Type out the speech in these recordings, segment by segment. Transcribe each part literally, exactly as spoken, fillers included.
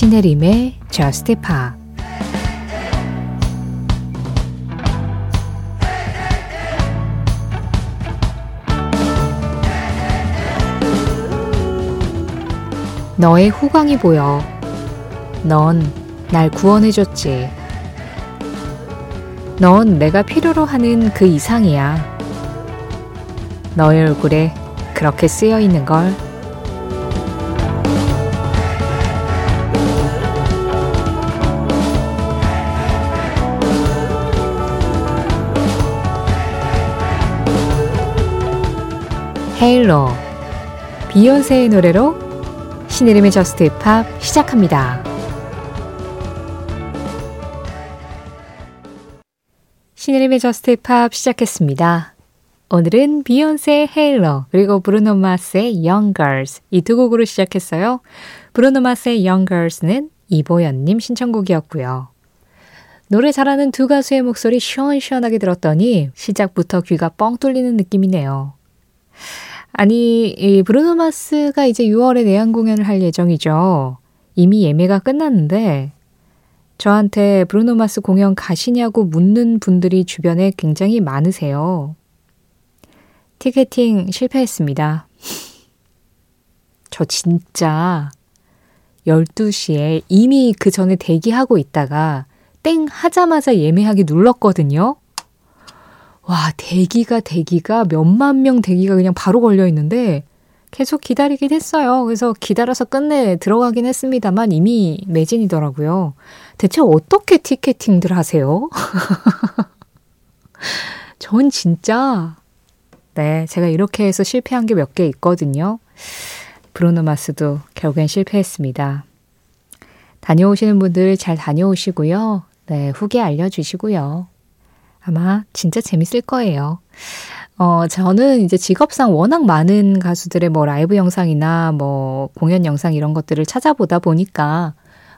신혜림의 Just Pop. 너의 후광이 보여. 넌 날 구원해줬지. 넌 내가 필요로 하는 그 이상이야. 너의 얼굴에 그렇게 쓰여 있는 걸. 헤일로, 비욘세의 노래로 신혜림의 저스트 힙합 시작합니다. 신혜림의 저스트 힙합 시작했습니다. 오늘은 비욘세의 헤일러 그리고 브루노 마스의 Young Girls 이 두 곡으로 시작했어요. 브루노 마스의 Young Girls는 이보연님 신청곡이었고요. 노래 잘하는 두 가수의 목소리 시원시원하게 들었더니 시작부터 귀가 뻥 뚫리는 느낌이네요. 아니, 이 브루노 마스가 이제 유월에 내한 공연을 할 예정이죠. 이미 예매가 끝났는데 저한테 브루노 마스 공연 가시냐고 묻는 분들이 주변에 굉장히 많으세요. 티켓팅 실패했습니다. 저 진짜 열두 시에 이미 그 전에 대기하고 있다가 땡 하자마자 예매하기 눌렀거든요. 와, 대기가 대기가 몇만 명 대기가 그냥 바로 걸려있는데 계속 기다리긴 했어요. 그래서 기다려서 끝내 들어가긴 했습니다만 이미 매진이더라고요. 대체 어떻게 티켓팅들 하세요? 전 진짜... 네, 제가 이렇게 해서 실패한 게 몇 개 있거든요. 브루노 마스도 결국엔 실패했습니다. 다녀오시는 분들 잘 다녀오시고요. 네, 후기 알려주시고요. 아마 진짜 재밌을 거예요. 어, 저는 이제 직업상 워낙 많은 가수들의 뭐 라이브 영상이나 뭐 공연 영상 이런 것들을 찾아보다 보니까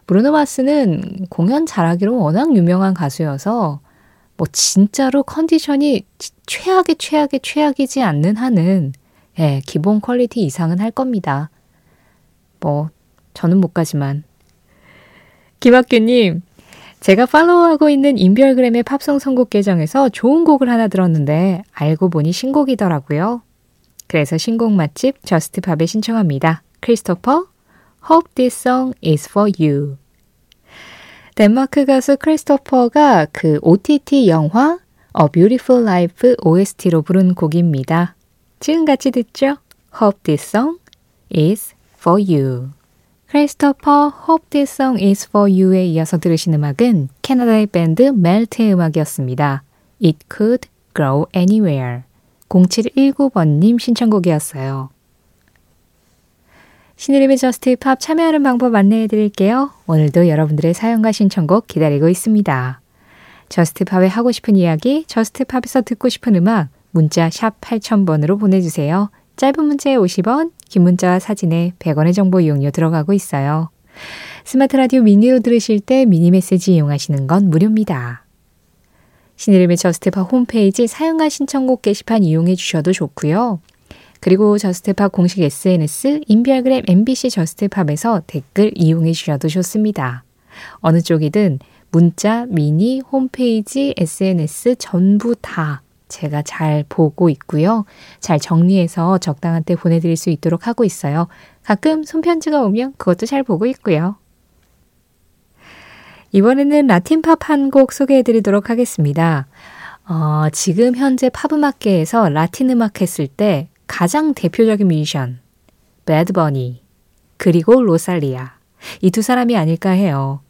브루노 마스는 공연 잘하기로 워낙 유명한 가수여서 뭐 진짜로 컨디션이 최악의 최악의 최악이지 않는 한은 예, 기본 퀄리티 이상은 할 겁니다. 뭐 저는 못 가지만. 김학규님, 제가 팔로우하고 있는 인별그램의 팝송 선곡 계정에서 좋은 곡을 하나 들었는데 알고 보니 신곡이더라고요. 그래서 신곡 맛집 저스트팝에 신청합니다. 크리스토퍼, Hope This Song Is For You. 덴마크 가수 크리스토퍼가 그 오티티 영화 A Beautiful Life 오에스티로 부른 곡입니다. 지금 같이 듣죠? Hope this song is for you. 크리스토퍼 Hope this song is for you에 이어서 들으신 음악은 캐나다의 밴드 멜트의 음악이었습니다. It could grow anywhere. 공칠일구 번님 신청곡이었어요. 신혜림의 저스트 팝 참여하는 방법 안내해드릴게요. 오늘도 여러분들의 사연과 신청곡 기다리고 있습니다. 저스트 팝에 하고 싶은 이야기, 저스트 팝에서 듣고 싶은 음악, 문자 샵 팔천 번으로 보내주세요. 짧은 문자에 오십 원, 긴 문자와 사진에 백 원의 정보 이용료 들어가고 있어요. 스마트 라디오 미니로 들으실 때 미니 메시지 이용하시는 건 무료입니다. 신혜림의 저스트 팝 홈페이지 사연과 신청곡 게시판 이용해 주셔도 좋고요. 그리고 저스트팝 공식 에스엔에스, 인별그램 엠비씨 저스트팝에서 댓글 이용해 주셔도 좋습니다. 어느 쪽이든 문자, 미니, 홈페이지, 에스엔에스 전부 다 제가 잘 보고 있고요. 잘 정리해서 적당한 때 보내드릴 수 있도록 하고 있어요. 가끔 손편지가 오면 그것도 잘 보고 있고요. 이번에는 라틴팝 한 곡 소개해드리도록 하겠습니다. 어, 지금 현재 팝음악계에서 라틴 음악 했을 때 가장 대표적인 뮤지션, Bad Bunny, 그리고 로살리아, 이 두 사람이 아닐까 해요.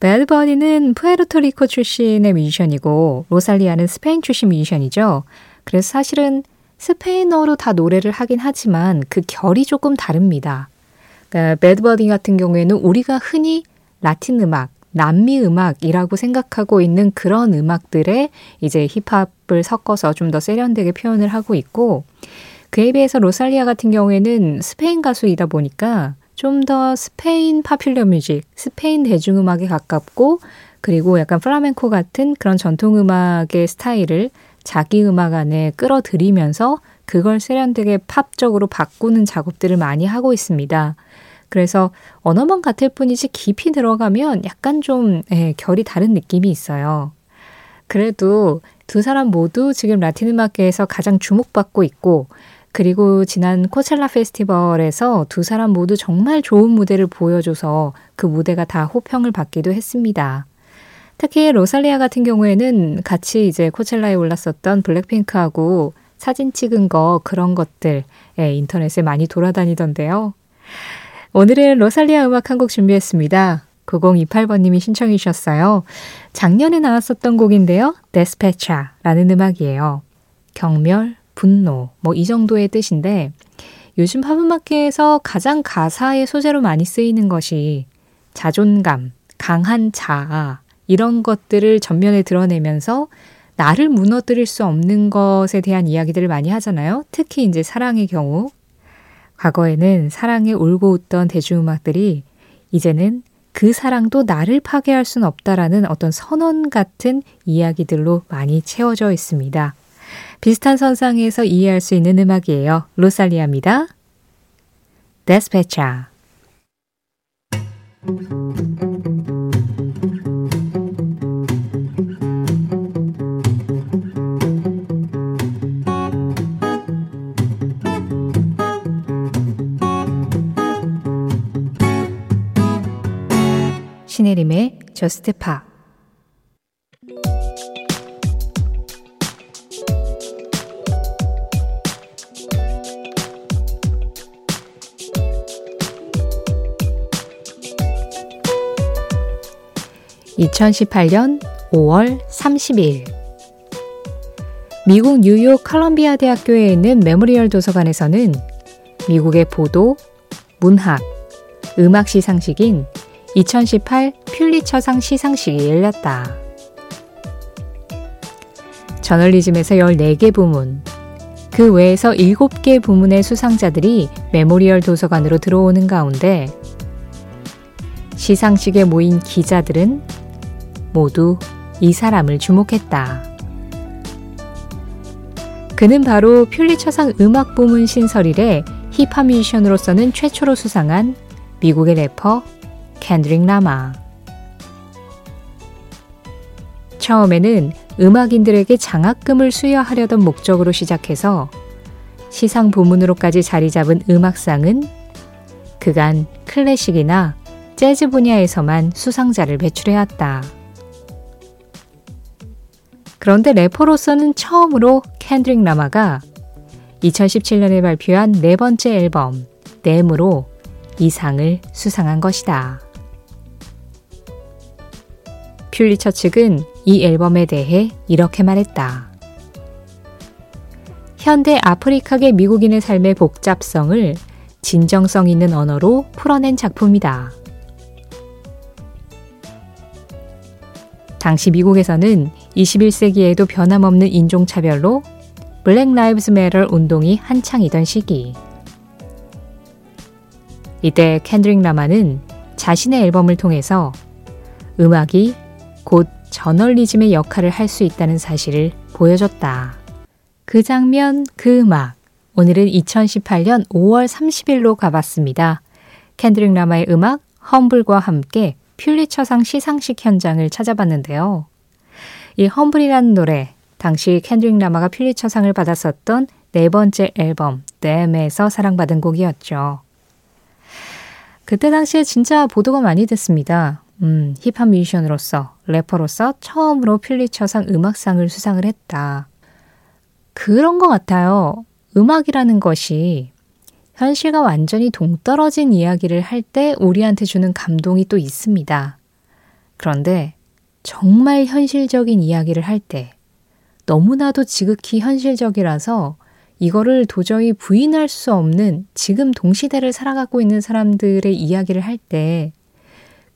Bad Bunny는 푸에르토리코 출신의 뮤지션이고 로살리아는 스페인 출신 뮤지션이죠. 그래서 사실은 스페인어로 다 노래를 하긴 하지만 그 결이 조금 다릅니다. 그러니까 Bad Bunny 같은 경우에는 우리가 흔히 라틴 음악, 남미 음악이라고 생각하고 있는 그런 음악들에 이제 힙합을 섞어서 좀 더 세련되게 표현을 하고 있고, 그에 비해서 로살리아 같은 경우에는 스페인 가수이다 보니까 좀 더 스페인 파퓰러 뮤직, 스페인 대중음악에 가깝고 그리고 약간 플라멩코 같은 그런 전통음악의 스타일을 자기 음악 안에 끌어들이면서 그걸 세련되게 팝적으로 바꾸는 작업들을 많이 하고 있습니다. 그래서 언어만 같을 뿐이지 깊이 들어가면 약간 좀 예, 결이 다른 느낌이 있어요. 그래도 두 사람 모두 지금 라틴 음악계에서 가장 주목받고 있고 그리고 지난 코첼라 페스티벌에서 두 사람 모두 정말 좋은 무대를 보여줘서 그 무대가 다 호평을 받기도 했습니다. 특히 로살리아 같은 경우에는 같이 이제 코첼라에 올랐었던 블랙핑크하고 사진 찍은 거 그런 것들 예, 인터넷에 많이 돌아다니던데요. 오늘은 로살리아 음악 한 곡 준비했습니다. 구공이팔 번님이 신청해 주셨어요. 작년에 나왔었던 곡인데요. 데스페차라는 음악이에요. 경멸, 분노, 뭐 이 정도의 뜻인데 요즘 팝음악계에서 가장 가사의 소재로 많이 쓰이는 것이 자존감, 강한 자아 이런 것들을 전면에 드러내면서 나를 무너뜨릴 수 없는 것에 대한 이야기들을 많이 하잖아요. 특히 이제 사랑의 경우. 과거에는 사랑에 울고 웃던 대중음악들이 이제는 그 사랑도 나를 파괴할 순 없다라는 어떤 선언 같은 이야기들로 많이 채워져 있습니다. 비슷한 선상에서 이해할 수 있는 음악이에요. 로살리아입니다. Despecha. 신혜림의 저스트 팝. 이천십팔 년 오월 삼십일 미국 뉴욕 컬럼비아 대학교에 있는 메모리얼 도서관에서는 미국의 보도, 문학, 음악 시상식인 이천십팔 퓰리처상 시상식이 열렸다. 저널리즘에서 열네 개 부문, 그 외에서 일곱 개 부문의 수상자들이 메모리얼 도서관으로 들어오는 가운데 시상식에 모인 기자들은 모두 이 사람을 주목했다. 그는 바로 퓰리처상 음악 부문 신설 이래 힙합 뮤지션으로서는 최초로 수상한 미국의 래퍼 켄드릭 라마. 처음에는 음악인들에게 장학금을 수여하려던 목적으로 시작해서 시상 부문으로까지 자리 잡은 음악상은 그간 클래식이나 재즈 분야에서만 수상자를 배출해왔다. 그런데 래퍼로서는 처음으로 켄드릭 라마가 이천십칠 년에 발표한 네 번째 앨범 댐으로 이 상을 수상한 것이다. 퓰리처 측은 이 앨범에 대해 이렇게 말했다. 현대 아프리카계 미국인의 삶의 복잡성을 진정성 있는 언어로 풀어낸 작품이다. 당시 미국에서는 이십일 세기에도 변함없는 인종차별로 블랙 라이브스 매터 운동이 한창이던 시기. 이때 켄드릭 라마는 자신의 앨범을 통해서 음악이 곧 저널리즘의 역할을 할 수 있다는 사실을 보여줬다. 그 장면, 그 음악. 오늘은 이천십팔 년 오월 삼십일로 가봤습니다. 켄드릭 라마의 음악, 험블과 함께 퓰리처상 시상식 현장을 찾아봤는데요. 이 험블이라는 노래, 당시 켄드릭 라마가 퓰리처상을 받았었던 네 번째 앨범, 댐에서 사랑받은 곡이었죠. 그때 당시에 진짜 보도가 많이 됐습니다. 음, 힙합 뮤지션으로서, 래퍼로서 처음으로 퓰리처상 음악상을 수상을 했다. 그런 것 같아요. 음악이라는 것이 현실과 완전히 동떨어진 이야기를 할 때 우리한테 주는 감동이 또 있습니다. 그런데 정말 현실적인 이야기를 할 때 너무나도 지극히 현실적이라서 이거를 도저히 부인할 수 없는 지금 동시대를 살아가고 있는 사람들의 이야기를 할 때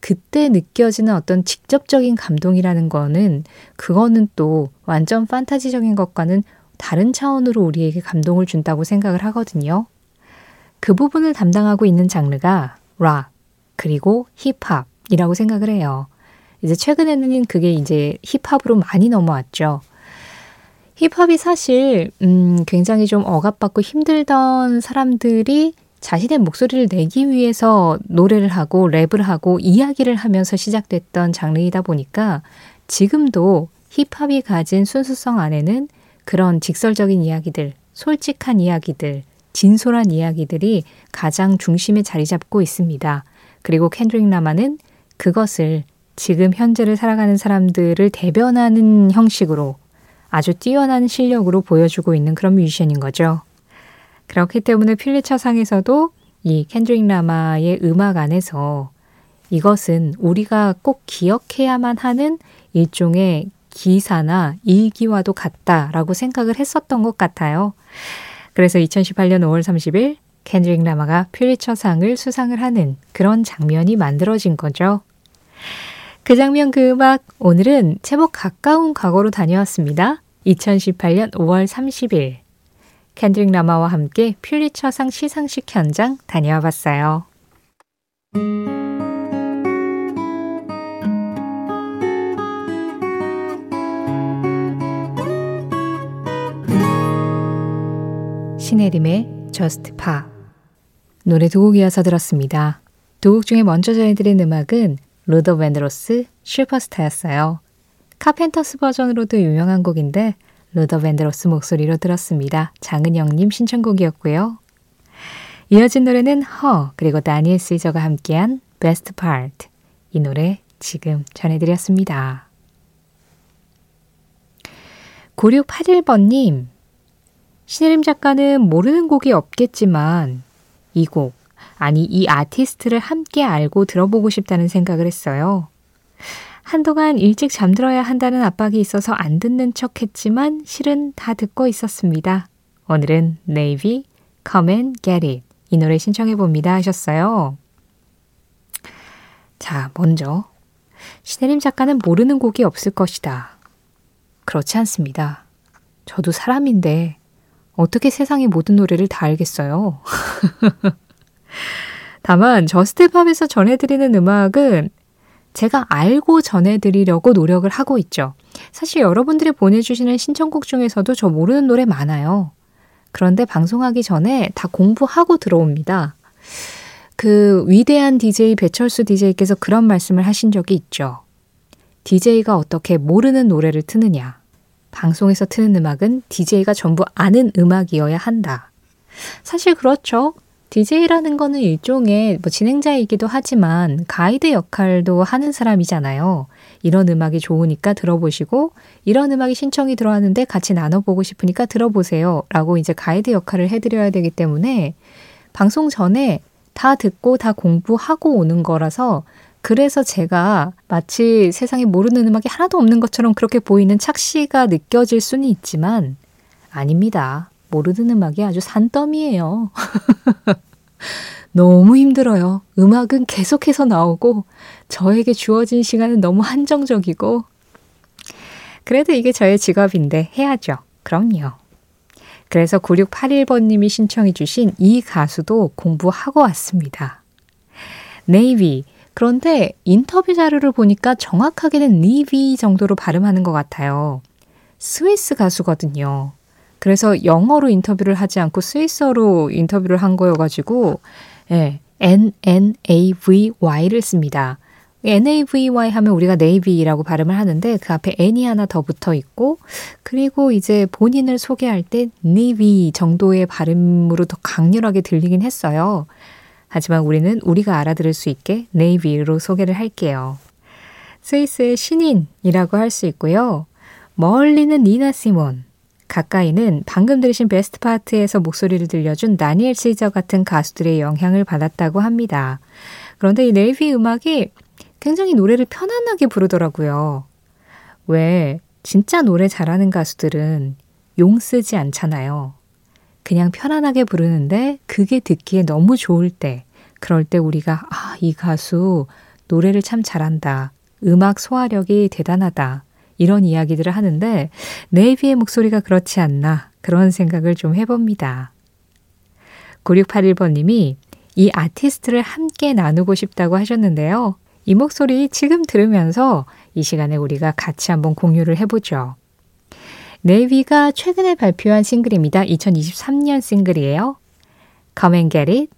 그때 느껴지는 어떤 직접적인 감동이라는 거는 그거는 또 완전 판타지적인 것과는 다른 차원으로 우리에게 감동을 준다고 생각을 하거든요. 그 부분을 담당하고 있는 장르가 락 그리고 힙합이라고 생각을 해요. 이제 최근에는 그게 이제 힙합으로 많이 넘어왔죠. 힙합이 사실 음, 굉장히 좀 억압받고 힘들던 사람들이 자신의 목소리를 내기 위해서 노래를 하고 랩을 하고 이야기를 하면서 시작됐던 장르이다 보니까 지금도 힙합이 가진 순수성 안에는 그런 직설적인 이야기들, 솔직한 이야기들, 진솔한 이야기들이 가장 중심에 자리 잡고 있습니다. 그리고 켄드릭 라마는 그것을 지금 현재를 살아가는 사람들을 대변하는 형식으로 아주 뛰어난 실력으로 보여주고 있는 그런 뮤지션인 거죠. 그렇기 때문에 필리처상에서도 이 켄드릭 라마의 음악 안에서 이것은 우리가 꼭 기억해야만 하는 일종의 기사나 일기와도 같다라고 생각을 했었던 것 같아요. 그래서 이천십팔년 오월 삼십일 켄드릭 라마가 퓰리처상을 수상을 하는 그런 장면이 만들어진 거죠. 그 장면, 그 음악, 오늘은 제법 가까운 과거로 다녀왔습니다. 이천십팔년 오월 삼십일 켄드릭 라마와 함께 퓰리처상 시상식 현장 다녀와 봤어요. 신혜림의 저스트 팝 노래 두 곡 이어서 들었습니다. 두 곡 중에 먼저 전해드린 음악은 루더 밴드로스 슈퍼스타였어요. 카펜터스 버전으로도 유명한 곡인데 루더 밴드로스 목소리로 들었습니다. 장은영님 신청곡이었고요. 이어진 노래는 허 그리고 다니엘 시저가 함께한 베스트 파트, 이 노래 지금 전해드렸습니다. 구육팔일번님 신혜림 작가는 모르는 곡이 없겠지만 이 곡, 아니 이 아티스트를 함께 알고 들어보고 싶다는 생각을 했어요. 한동안 일찍 잠들어야 한다는 압박이 있어서 안 듣는 척했지만 실은 다 듣고 있었습니다. 오늘은 네이비, Come and Get It 이 노래 신청해봅니다 하셨어요. 자, 먼저 신혜림 작가는 모르는 곡이 없을 것이다. 그렇지 않습니다. 저도 사람인데 어떻게 세상의 모든 노래를 다 알겠어요? 다만 저스트팝에서 전해드리는 음악은 제가 알고 전해드리려고 노력을 하고 있죠. 사실 여러분들이 보내주시는 신청곡 중에서도 저 모르는 노래 많아요. 그런데 방송하기 전에 다 공부하고 들어옵니다. 그 위대한 디제이 배철수 디제이께서 그런 말씀을 하신 적이 있죠. 디제이가 어떻게 모르는 노래를 트느냐. 방송에서 트는 음악은 디제이가 전부 아는 음악이어야 한다. 사실 그렇죠. 디제이라는 거는 일종의 뭐 진행자이기도 하지만 가이드 역할도 하는 사람이잖아요. 이런 음악이 좋으니까 들어보시고 이런 음악이 신청이 들어왔는데 같이 나눠보고 싶으니까 들어보세요. 라고 이제 가이드 역할을 해드려야 되기 때문에 방송 전에 다 듣고 다 공부하고 오는 거라서 그래서 제가 마치 세상에 모르는 음악이 하나도 없는 것처럼 그렇게 보이는 착시가 느껴질 수는 있지만 아닙니다. 모르는 음악이 아주 산더미예요. 너무 힘들어요. 음악은 계속해서 나오고 저에게 주어진 시간은 너무 한정적이고 그래도 이게 저의 직업인데 해야죠. 그럼요. 그래서 구육팔일번님이 신청해 주신 이 가수도 공부하고 왔습니다. 네이비. 그런데 인터뷰 자료를 보니까 정확하게는 니비 정도로 발음하는 것 같아요. 스위스 가수거든요. 그래서 영어로 인터뷰를 하지 않고 스위스어로 인터뷰를 한 거여가지고 예, 엔 엔 에이 브이 와이를 씁니다. 엔 에이 브이 와이 하면 우리가 네이비라고 발음을 하는데 그 앞에 N이 하나 더 붙어 있고 그리고 이제 본인을 소개할 때 니비 정도의 발음으로 더 강렬하게 들리긴 했어요. 하지만 우리는 우리가 알아들을 수 있게 네이비로 소개를 할게요. 스위스의 신인이라고 할 수 있고요. 멀리는 니나 시몬, 가까이는 방금 들으신 베스트 파트에서 목소리를 들려준 다니엘 시저 같은 가수들의 영향을 받았다고 합니다. 그런데 이 네이비 음악이 굉장히 노래를 편안하게 부르더라고요. 왜 진짜 노래 잘하는 가수들은 용 쓰지 않잖아요. 그냥 편안하게 부르는데 그게 듣기에 너무 좋을 때, 그럴 때 우리가 아, 이 가수 노래를 참 잘한다. 음악 소화력이 대단하다. 이런 이야기들을 하는데 네이비의 목소리가 그렇지 않나 그런 생각을 좀 해봅니다. 구육팔일번님이 이 아티스트를 함께 나누고 싶다고 하셨는데요. 이 목소리 지금 들으면서 이 시간에 우리가 같이 한번 공유를 해보죠. 네이비가 최근에 발표한 싱글입니다. 이천이십삼년 싱글이에요. Come and Get It,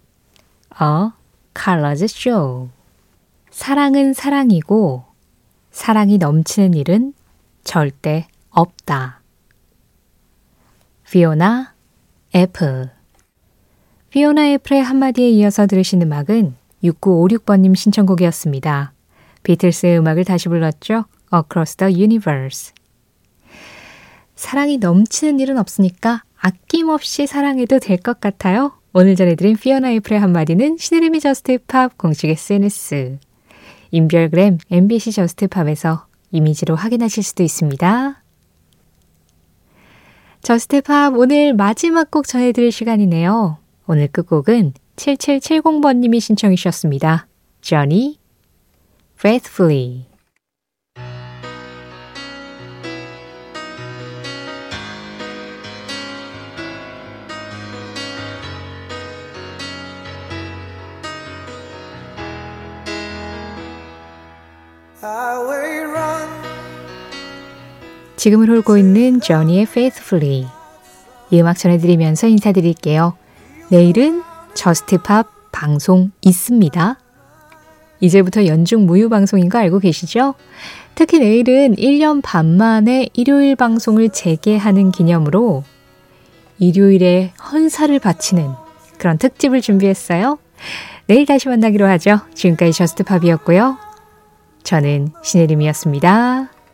A Colors Show. 사랑은 사랑이고 사랑이 넘치는 일은 절대 없다. 피오나 애플. 피오나 애플의 한마디에 이어서 들으신 음악은 육구오육 번님 신청곡이었습니다. 비틀스의 음악을 다시 불렀죠. Across the Universe. 사랑이 넘치는 일은 없으니까 아낌없이 사랑해도 될 것 같아요. 오늘 전해드린 피오나 애플의 한마디는 신혜림의 저스트 팝 공식 에스엔에스, 인별그램 엠비씨 저스트 팝에서 이미지로 확인하실 수도 있습니다. 저스트 팝 오늘 마지막 곡 전해드릴 시간이네요. 오늘 끝곡은 칠칠칠공 번님이 신청해 주셨습니다. Johnny, Faithfully. 지금을 홀고 있는 Johnny의 Faithfully. 이 음악 전해드리면서 인사드릴게요. 내일은 저스트팝 방송 있습니다. 이제부터 연중 무휴 방송인 거 알고 계시죠? 특히 내일은 일 년 반 만에 일요일 방송을 재개하는 기념으로 일요일에 헌사를 바치는 그런 특집을 준비했어요. 내일 다시 만나기로 하죠. 지금까지 저스트팝이었고요. 저는 신혜림이었습니다.